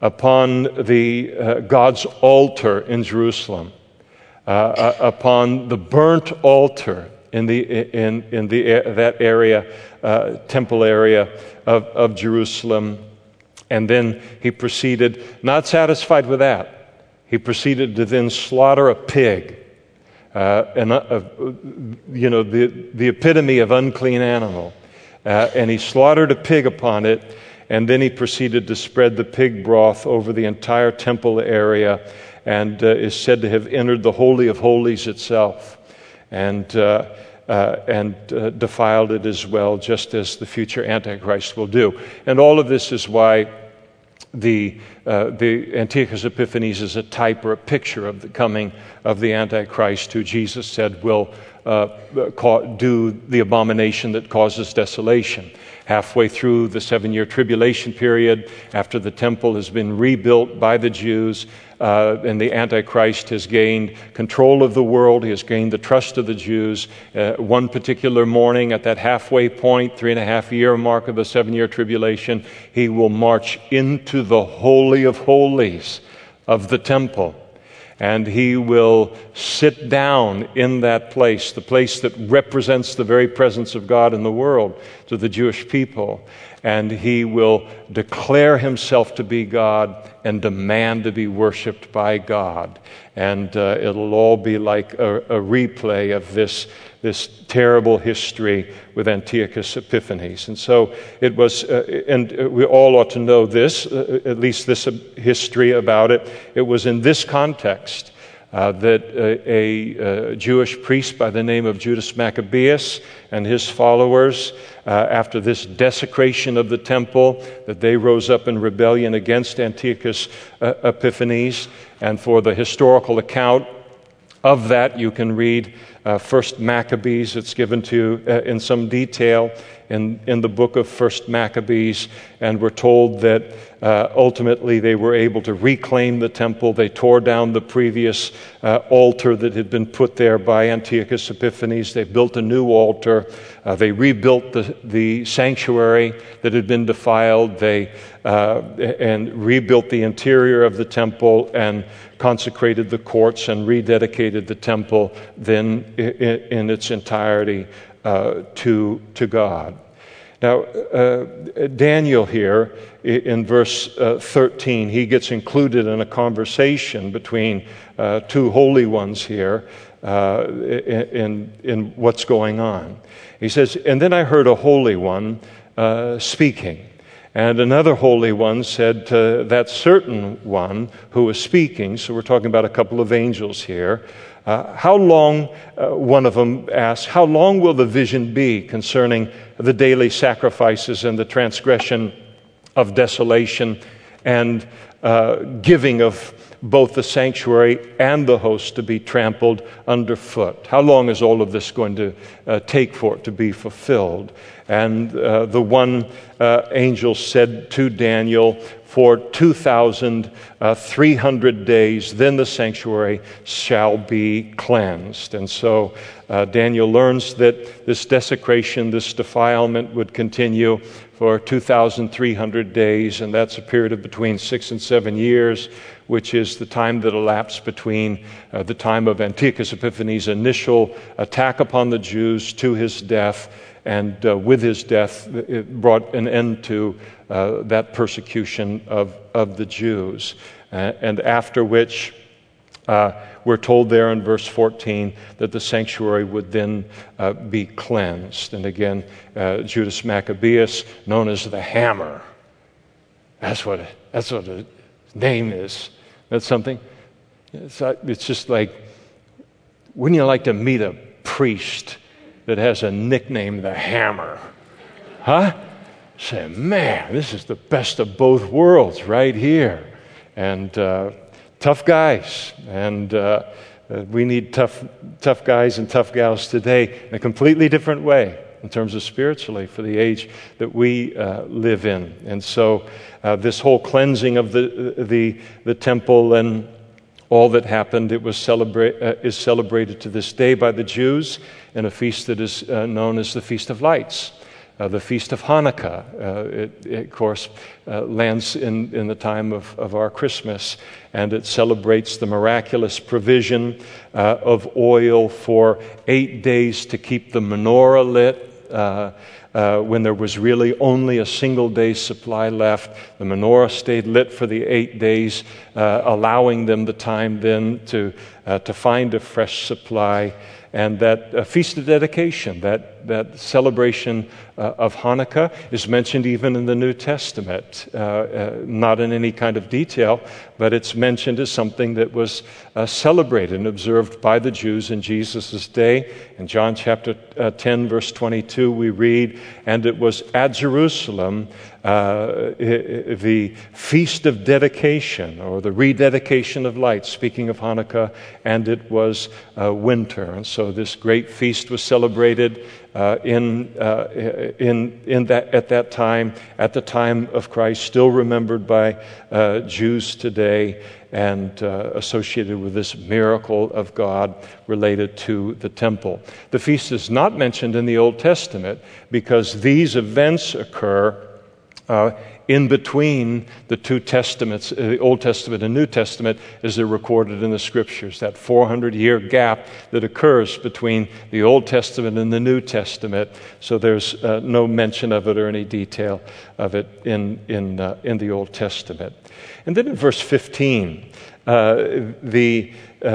upon the uh, God's altar in Jerusalem, uh, uh, upon the burnt altar in the in in the that area, uh, temple area of, of Jerusalem, and then he proceeded. Not satisfied with that, he proceeded to then slaughter a pig. Uh, and uh, uh, you know the the epitome of unclean animal, uh, and he slaughtered a pig upon it, and then he proceeded to spread the pig broth over the entire temple area, and uh, is said to have entered the Holy of Holies itself, and uh, uh, and uh, defiled it as well, just as the future Antichrist will do. And all of this is why The, uh, the Antiochus Epiphanes is a type or a picture of the coming of the Antichrist, who Jesus said will uh, ca- do the abomination that causes desolation. Halfway through the seven-year tribulation period, after the temple has been rebuilt by the Jews, uh, and the Antichrist has gained control of the world, he has gained the trust of the Jews. Uh, one particular morning at that halfway point, three and a half year mark of the seven-year tribulation, he will march into the Holy of Holies of the temple. And he will sit down in that place, the place that represents the very presence of God in the world to the Jewish people. And he will declare himself to be God and demand to be worshipped by God. And uh, it'll all be like a, a replay of this, this terrible history with Antiochus Epiphanes. And so it was, uh, and we all ought to know this, uh, at least this history about it. It was in this context Uh, that uh, a uh, Jewish priest by the name of Judas Maccabeus and his followers, uh, after this desecration of the temple, that they rose up in rebellion against Antiochus uh, Epiphanes. And for the historical account of that, you can read uh, First Maccabees. It's given to you uh, in some detail in, in the book of First Maccabees, and we're told that uh, ultimately they were able to reclaim the temple. They tore down the previous uh, altar that had been put there by Antiochus Epiphanes. They built a new altar. Uh, they rebuilt the, the sanctuary that had been defiled. They uh, and rebuilt the interior of the temple and consecrated the courts and rededicated the temple then in, in its entirety uh, to, to God. Now, uh, Daniel here in verse uh, thirteen, he gets included in a conversation between uh, two holy ones here uh, in, in what's going on. He says, "And then I heard a holy one uh, speaking. And another holy one said to that certain one who was speaking," so we're talking about a couple of angels here, uh, how long, uh, one of them asked, "How long will the vision be concerning the daily sacrifices and the transgression of desolation and uh, giving of both the sanctuary and the host to be trampled underfoot. How long is all of this going to uh, take for it to be fulfilled? And uh, the one uh, angel said to Daniel, for two thousand three hundred days, then the sanctuary shall be cleansed. And so uh, Daniel learns that this desecration, this defilement would continue for two thousand three hundred days, and that's a period of between six and seven years, which is the time that elapsed between uh, the time of Antiochus Epiphanes' initial attack upon the Jews to his death, and uh, with his death, it brought an end to uh, that persecution of, of the Jews. Uh, and after which, uh, we're told there in verse fourteen that the sanctuary would then uh, be cleansed. And again, uh, Judas Maccabeus, known as the Hammer. That's what that's what the name is. That's something. It's, it's just like, wouldn't you like to meet a priest that has a nickname, the Hammer? Huh? Say, man, this is the best of both worlds right here. And uh, tough guys. And uh, we need tough tough guys and tough gals today in a completely different way in terms of spiritually for the age that we uh, live in. And so uh, this whole cleansing of the the, the temple and all that happened, it was celebrate, uh, is celebrated to this day by the Jews in a feast that is uh, known as the Feast of Lights, uh, the Feast of Hanukkah. Uh, it, it, of course, uh, lands in, in the time of, of our Christmas, and it celebrates the miraculous provision uh, of oil for eight days to keep the menorah lit. Uh, uh, when there was really only a single day's supply left, the menorah stayed lit for the eight days, uh, allowing them the time then to uh, to find a fresh supply. And that uh, Feast of Dedication, that that celebration uh, of Hanukkah, is mentioned even in the New Testament, uh, uh, not in any kind of detail, but it's mentioned as something that was uh, celebrated and observed by the Jews in Jesus' day. In John chapter uh, ten, verse twenty-two, we read, "And it was at Jerusalem uh, the Feast of Dedication, or the rededication of light," speaking of Hanukkah, "and it was uh, winter." And so this great feast was celebrated uh, in uh, in in that at that time, at the time of Christ, still remembered by uh, Jews today, and uh, associated with this miracle of God related to the temple. The feast is not mentioned in the Old Testament because these events occur Uh, in between the two Testaments, the Old Testament and New Testament, as they're recorded in the Scriptures, that four hundred year gap that occurs between the Old Testament and the New Testament. So there's uh, no mention of it or any detail of it in in uh, in the Old Testament. And then in verse fifteen, uh, the uh,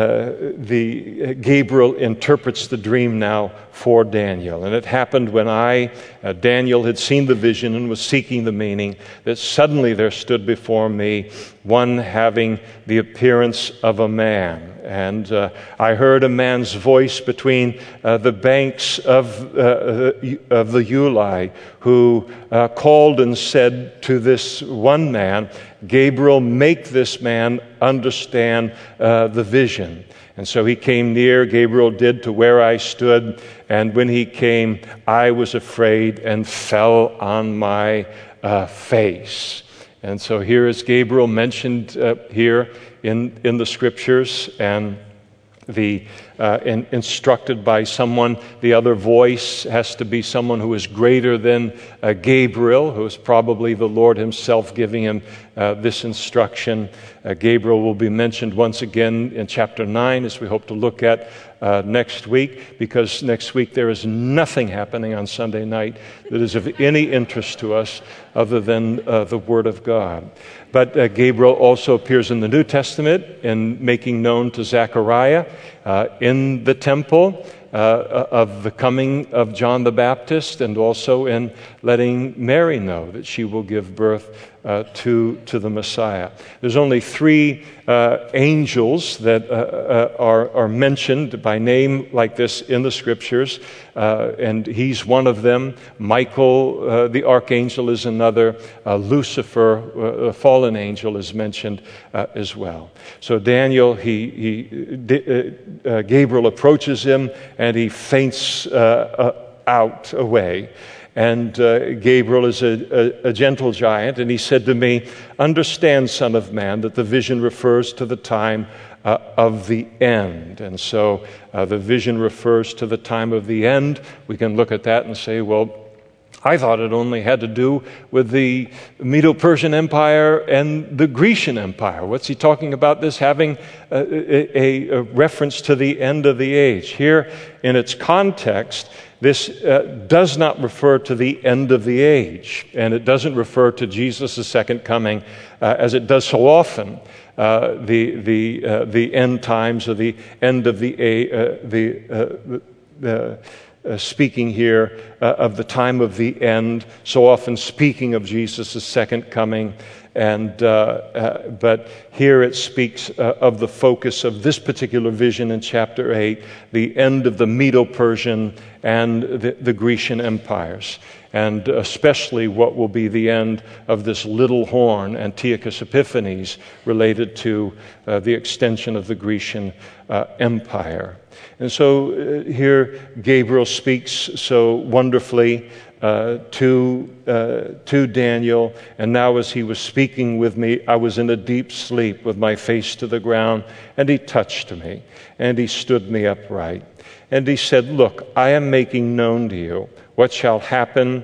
the uh, Gabriel interprets the dream now for Daniel. And it happened when I, uh, Daniel, had seen the vision and was seeking the meaning, that suddenly there stood before me one having the appearance of a man. And uh, I heard a man's voice between uh, the banks of, uh, of the Eulai, who uh, called and said to this one man, "Gabriel, make this man understand uh, the vision." And so he came near, Gabriel did, to where I stood. And when he came, I was afraid and fell on my uh, face. And so here is Gabriel mentioned uh, here in, in the Scriptures, and the uh, in, instructed by someone. The other voice has to be someone who is greater than uh, Gabriel, who is probably the Lord himself giving him uh, this instruction. Uh, Gabriel will be mentioned once again in chapter nine, as we hope to look at uh, next week, because next week there is nothing happening on Sunday night that is of any interest to us other than uh, the Word of God. But uh, Gabriel also appears in the New Testament in making known to Zechariah uh, in the temple uh, of the coming of John the Baptist, and also in letting Mary know that she will give birth uh, to, to the Messiah. There's only three uh, angels that uh, uh, are, are mentioned by name like this in the Scriptures, uh, and he's one of them. Michael, uh, the archangel, is another. Uh, Lucifer, uh, the fallen angel, is mentioned uh, as well. So Daniel, he, he uh, uh, Gabriel approaches him, and he faints uh, uh, out away. And uh, Gabriel is a, a, a gentle giant, and he said to me, "Understand, Son of Man, that the vision refers to the time uh, of the end." And so uh, the vision refers to the time of the end. We can look at that and say, well, I thought it only had to do with the Medo-Persian Empire and the Grecian Empire. What's he talking about this having a, a, a reference to the end of the age? Here, in its context, this uh, does not refer to the end of the age, and it doesn't refer to Jesus' second coming uh, as it does so often. Uh, the the uh, the end times or the end of the age, uh, the uh, uh, Uh, speaking here uh, of the time of the end, so often speaking of Jesus' second coming, and uh, uh, but here it speaks uh, of the focus of this particular vision in chapter eight, the end of the Medo-Persian and the, the Grecian empires, and especially what will be the end of this little horn, Antiochus Epiphanes, related to uh, the extension of the Grecian uh, empire. And so uh, here Gabriel speaks so wonderfully uh, to uh, to Daniel, and now as he was speaking with me, I was in a deep sleep with my face to the ground, and he touched me, and he stood me upright. And he said, "Look, I am making known to you what shall happen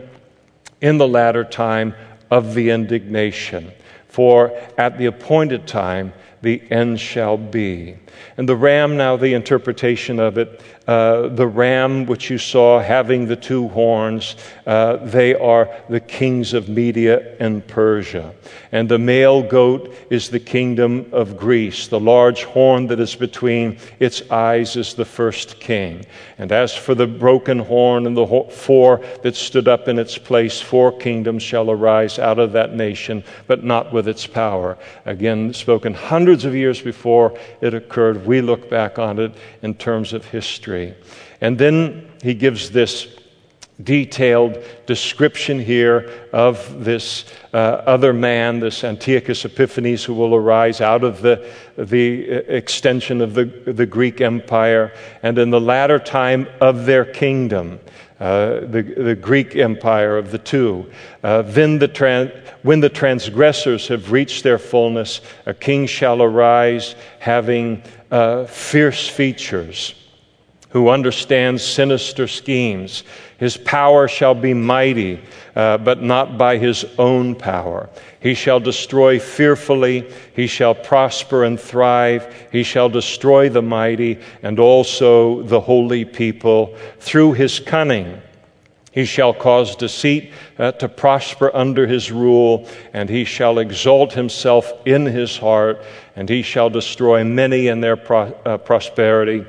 in the latter time of the indignation. For at the appointed time, the end shall be." And the ram, now the interpretation of it, uh, the ram which you saw having the two horns, uh, they are the kings of Media and Persia. And the male goat is the kingdom of Greece. The large horn that is between its eyes is the first king. And as for the broken horn and the ho- four that stood up in its place, four kingdoms shall arise out of that nation, but not with its power. Again, spoken hundreds Hundreds of years before it occurred, we look back on it in terms of history. And then he gives this detailed description here of this uh, other man, this Antiochus Epiphanes, who will arise out of the the extension of the, the Greek Empire, and in the latter time of their kingdom. Uh, the, the Greek Empire of the two. Uh, then the tran- when the transgressors have reached their fullness, a king shall arise having uh, fierce features, who understands sinister schemes. His power shall be mighty, uh, but not by his own power. He shall destroy fearfully, he shall prosper and thrive, he shall destroy the mighty and also the holy people. Through his cunning, he shall cause deceit uh, to prosper under his rule, and he shall exalt himself in his heart, and he shall destroy many in their pro- uh, prosperity.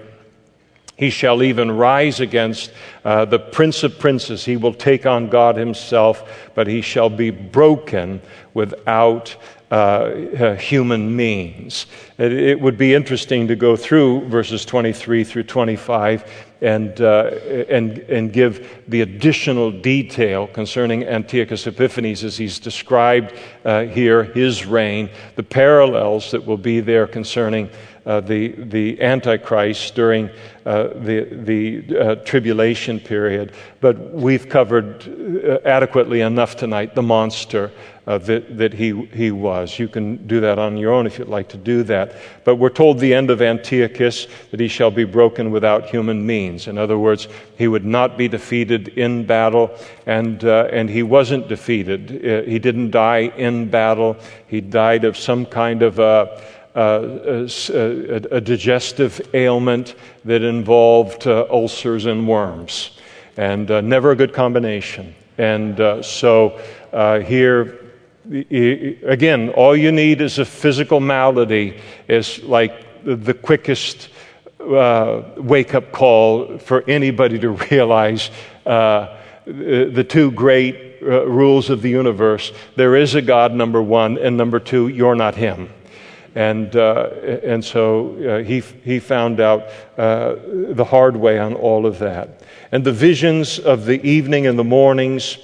He shall even rise against uh, the prince of princes. He will take on God himself, but he shall be broken without uh, uh, human means. It, it would be interesting to go through verses twenty-three through twenty-five and uh, and and give the additional detail concerning Antiochus Epiphanes as he's described uh, here, his reign, the parallels that will be there concerning Uh, the the Antichrist during uh, the the uh, tribulation period, but we've covered uh, adequately enough tonight the monster uh, that that he he was. You can do that on your own if you'd like to do that. But we're told the end of Antiochus, that he shall be broken without human means. In other words, he would not be defeated in battle, and uh, and he wasn't defeated. Uh, he didn't die in battle. He died of some kind of a Uh, a, a, a digestive ailment that involved uh, ulcers and worms, and uh, never a good combination. And uh, so uh, here, again, all you need is a physical malady, is like the quickest uh, wake-up call for anybody to realize uh, the two great uh, rules of the universe. There is a God, number one, and number two, you're not him. And uh, and so uh, he he found out uh, the hard way on all of that. And the visions of the evening and the mornings,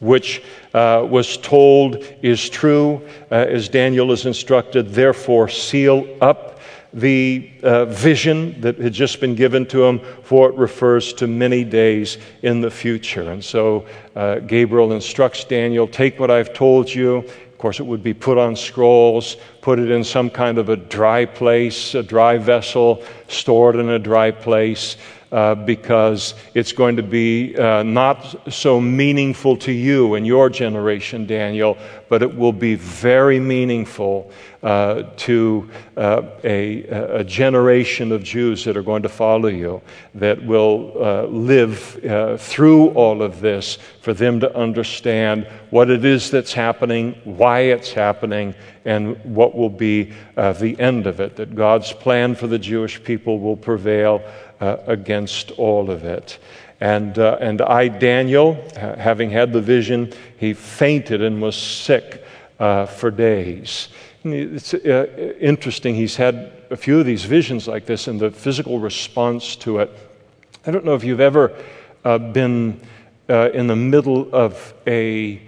which uh, was told is true, uh, as Daniel is instructed, therefore seal up the uh, vision that had just been given to him, for it refers to many days in the future. And so uh, Gabriel instructs Daniel, take what I've told you. Of course, it would be put on scrolls, put it in some kind of a dry place, a dry vessel, stored in a dry place, uh, because it's going to be uh, not so meaningful to you and your generation, Daniel, but it will be very meaningful uh, to uh, a, a generation of Jews that are going to follow you, that will uh, live uh, through all of this, for them to understand what it is that's happening, why it's happening, and what will be uh, the end of it, that God's plan for the Jewish people will prevail uh, against all of it. And uh, and I, Daniel, uh, having had the vision, he fainted and was sick uh, for days. It's uh, interesting, he's had a few of these visions like this, and the physical response to it. I don't know if you've ever uh, been uh, in the middle of a,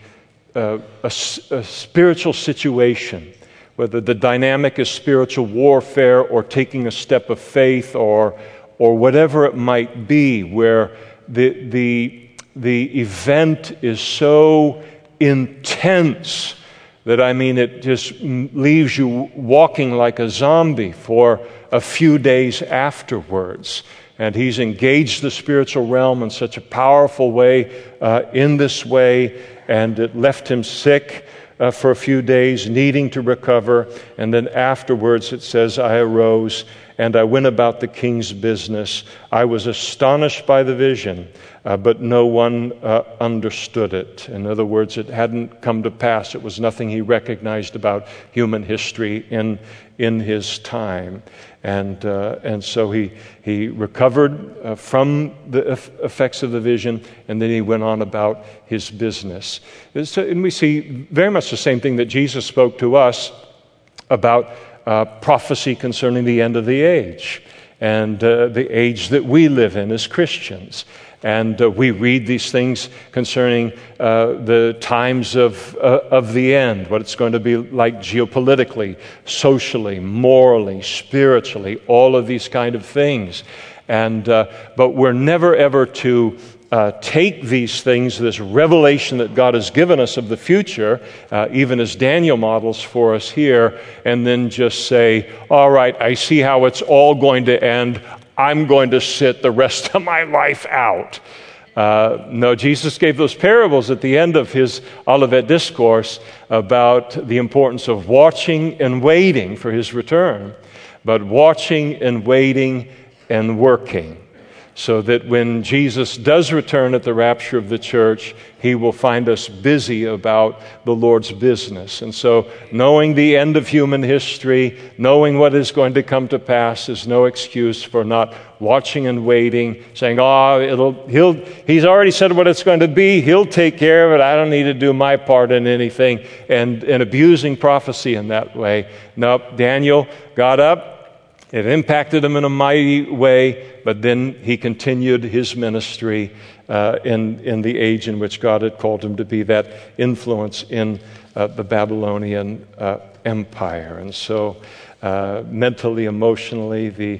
uh, a, a spiritual situation, whether the dynamic is spiritual warfare or taking a step of faith or or whatever it might be, where the the the event is so intense that, I mean, it just leaves you walking like a zombie for a few days afterwards. And he's engaged the spiritual realm in such a powerful way, uh, in this way, and it left him sick uh, for a few days, needing to recover. And then afterwards it says, I arose and I went about the king's business. I was astonished by the vision, uh, but no one uh, understood it. In other words, it hadn't come to pass. It was nothing he recognized about human history in in his time. And uh, and so he, he recovered uh, from the effects of the vision, and then he went on about his business. And, so, and we see very much the same thing that Jesus spoke to us about Uh, prophecy concerning the end of the age, and uh, the age that we live in as Christians. And uh, we read these things concerning uh, the times of uh, of the end, what it's going to be like geopolitically, socially, morally, spiritually, all of these kind of things. And uh, but we're never ever to Uh, take these things, this revelation that God has given us of the future, uh, even as Daniel models for us here, and then just say, all right, I see how it's all going to end. I'm going to sit the rest of my life out. Uh, no, Jesus gave those parables at the end of his Olivet discourse about the importance of watching and waiting for his return, but watching and waiting and working, so that when Jesus does return at the rapture of the church, he will find us busy about the Lord's business. And so knowing the end of human history, knowing what is going to come to pass, is no excuse for not watching and waiting, saying, oh, it'll, he'll, he's already said what it's going to be. He'll take care of it. I don't need to do my part in anything. And, and abusing prophecy in that way. Nope, Daniel got up. It impacted him in a mighty way, but then he continued his ministry uh, in, in the age in which God had called him to be that influence in uh, the Babylonian uh, Empire. And so uh, mentally, emotionally, the,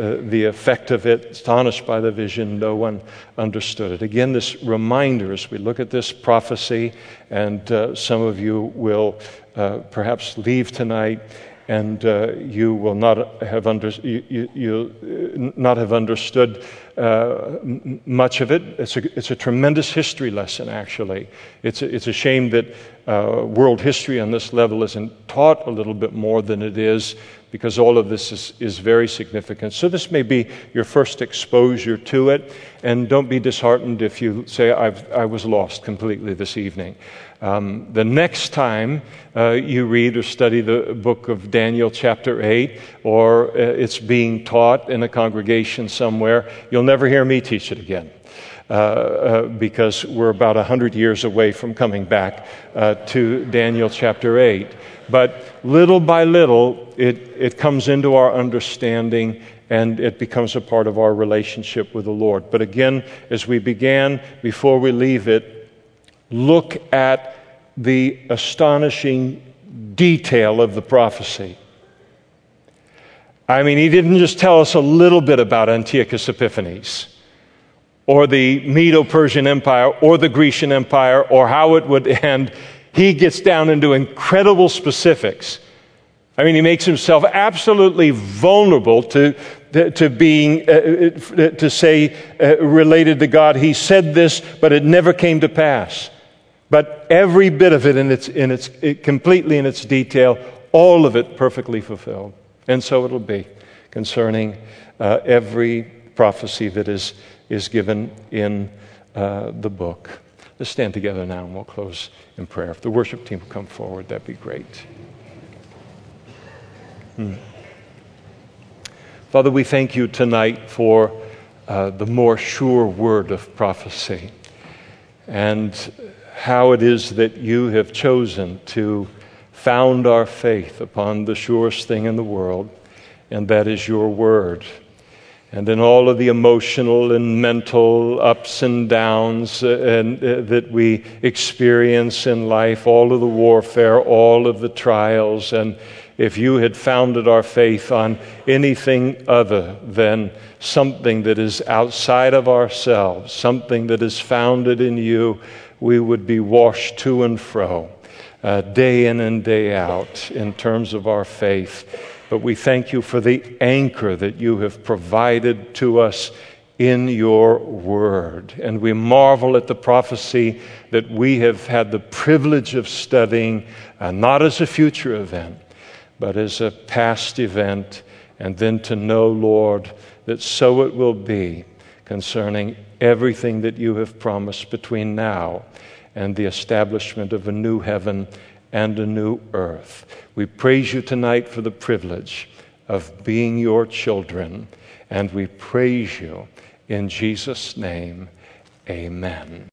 uh, the effect of it, astonished by the vision, no one understood it. Again, this reminder as we look at this prophecy, and uh, some of you will uh, perhaps leave tonight, and uh, you will not have under, you, you, you not have understood uh, m- much of it. It's a it's a tremendous history lesson. Actually, it's a, it's a shame that uh, world history on this level isn't taught a little bit more than it is, because all of this is, is very significant. So this may be your first exposure to it, and don't be disheartened if you say, I've, I was lost completely this evening. Um, the next time uh, you read or study the book of Daniel chapter eight, or uh, it's being taught in a congregation somewhere, you'll never hear me teach it again. uh, uh, because we're about one hundred years away from coming back uh, to Daniel chapter eight. But little by little, it, it comes into our understanding, and it becomes a part of our relationship with the Lord. But again, as we began, before we leave it, look at the astonishing detail of the prophecy. I mean, he didn't just tell us a little bit about Antiochus Epiphanes, or the Medo-Persian Empire, or the Grecian Empire, or how it would end. He gets down into incredible specifics. I mean, he makes himself absolutely vulnerable to to being, uh, to say, uh, related to God. He said this, but it never came to pass. But every bit of it, in its in its it completely in its detail, all of it perfectly fulfilled. And so it'll be concerning uh, every prophecy that is, is given in uh, the book. Let's stand together now and we'll close in prayer. If the worship team will come forward, that'd be great. Hmm. Father, we thank you tonight for uh, the more sure word of prophecy and how it is that you have chosen to found our faith upon the surest thing in the world, and that is your word. And in all of the emotional and mental ups and downs uh, and, uh, that we experience in life, all of the warfare, all of the trials, and if you had founded our faith on anything other than something that is outside of ourselves, something that is founded in you, we would be washed to and fro. Uh, day in and day out in terms of our faith. But we thank you for the anchor that you have provided to us in your word. And we marvel at the prophecy that we have had the privilege of studying, uh, not as a future event, but as a past event, and then to know, Lord, that so it will be concerning everything that you have promised between now and the establishment of a new heaven and a new earth. We praise you tonight for the privilege of being your children, and we praise you in Jesus' name. Amen.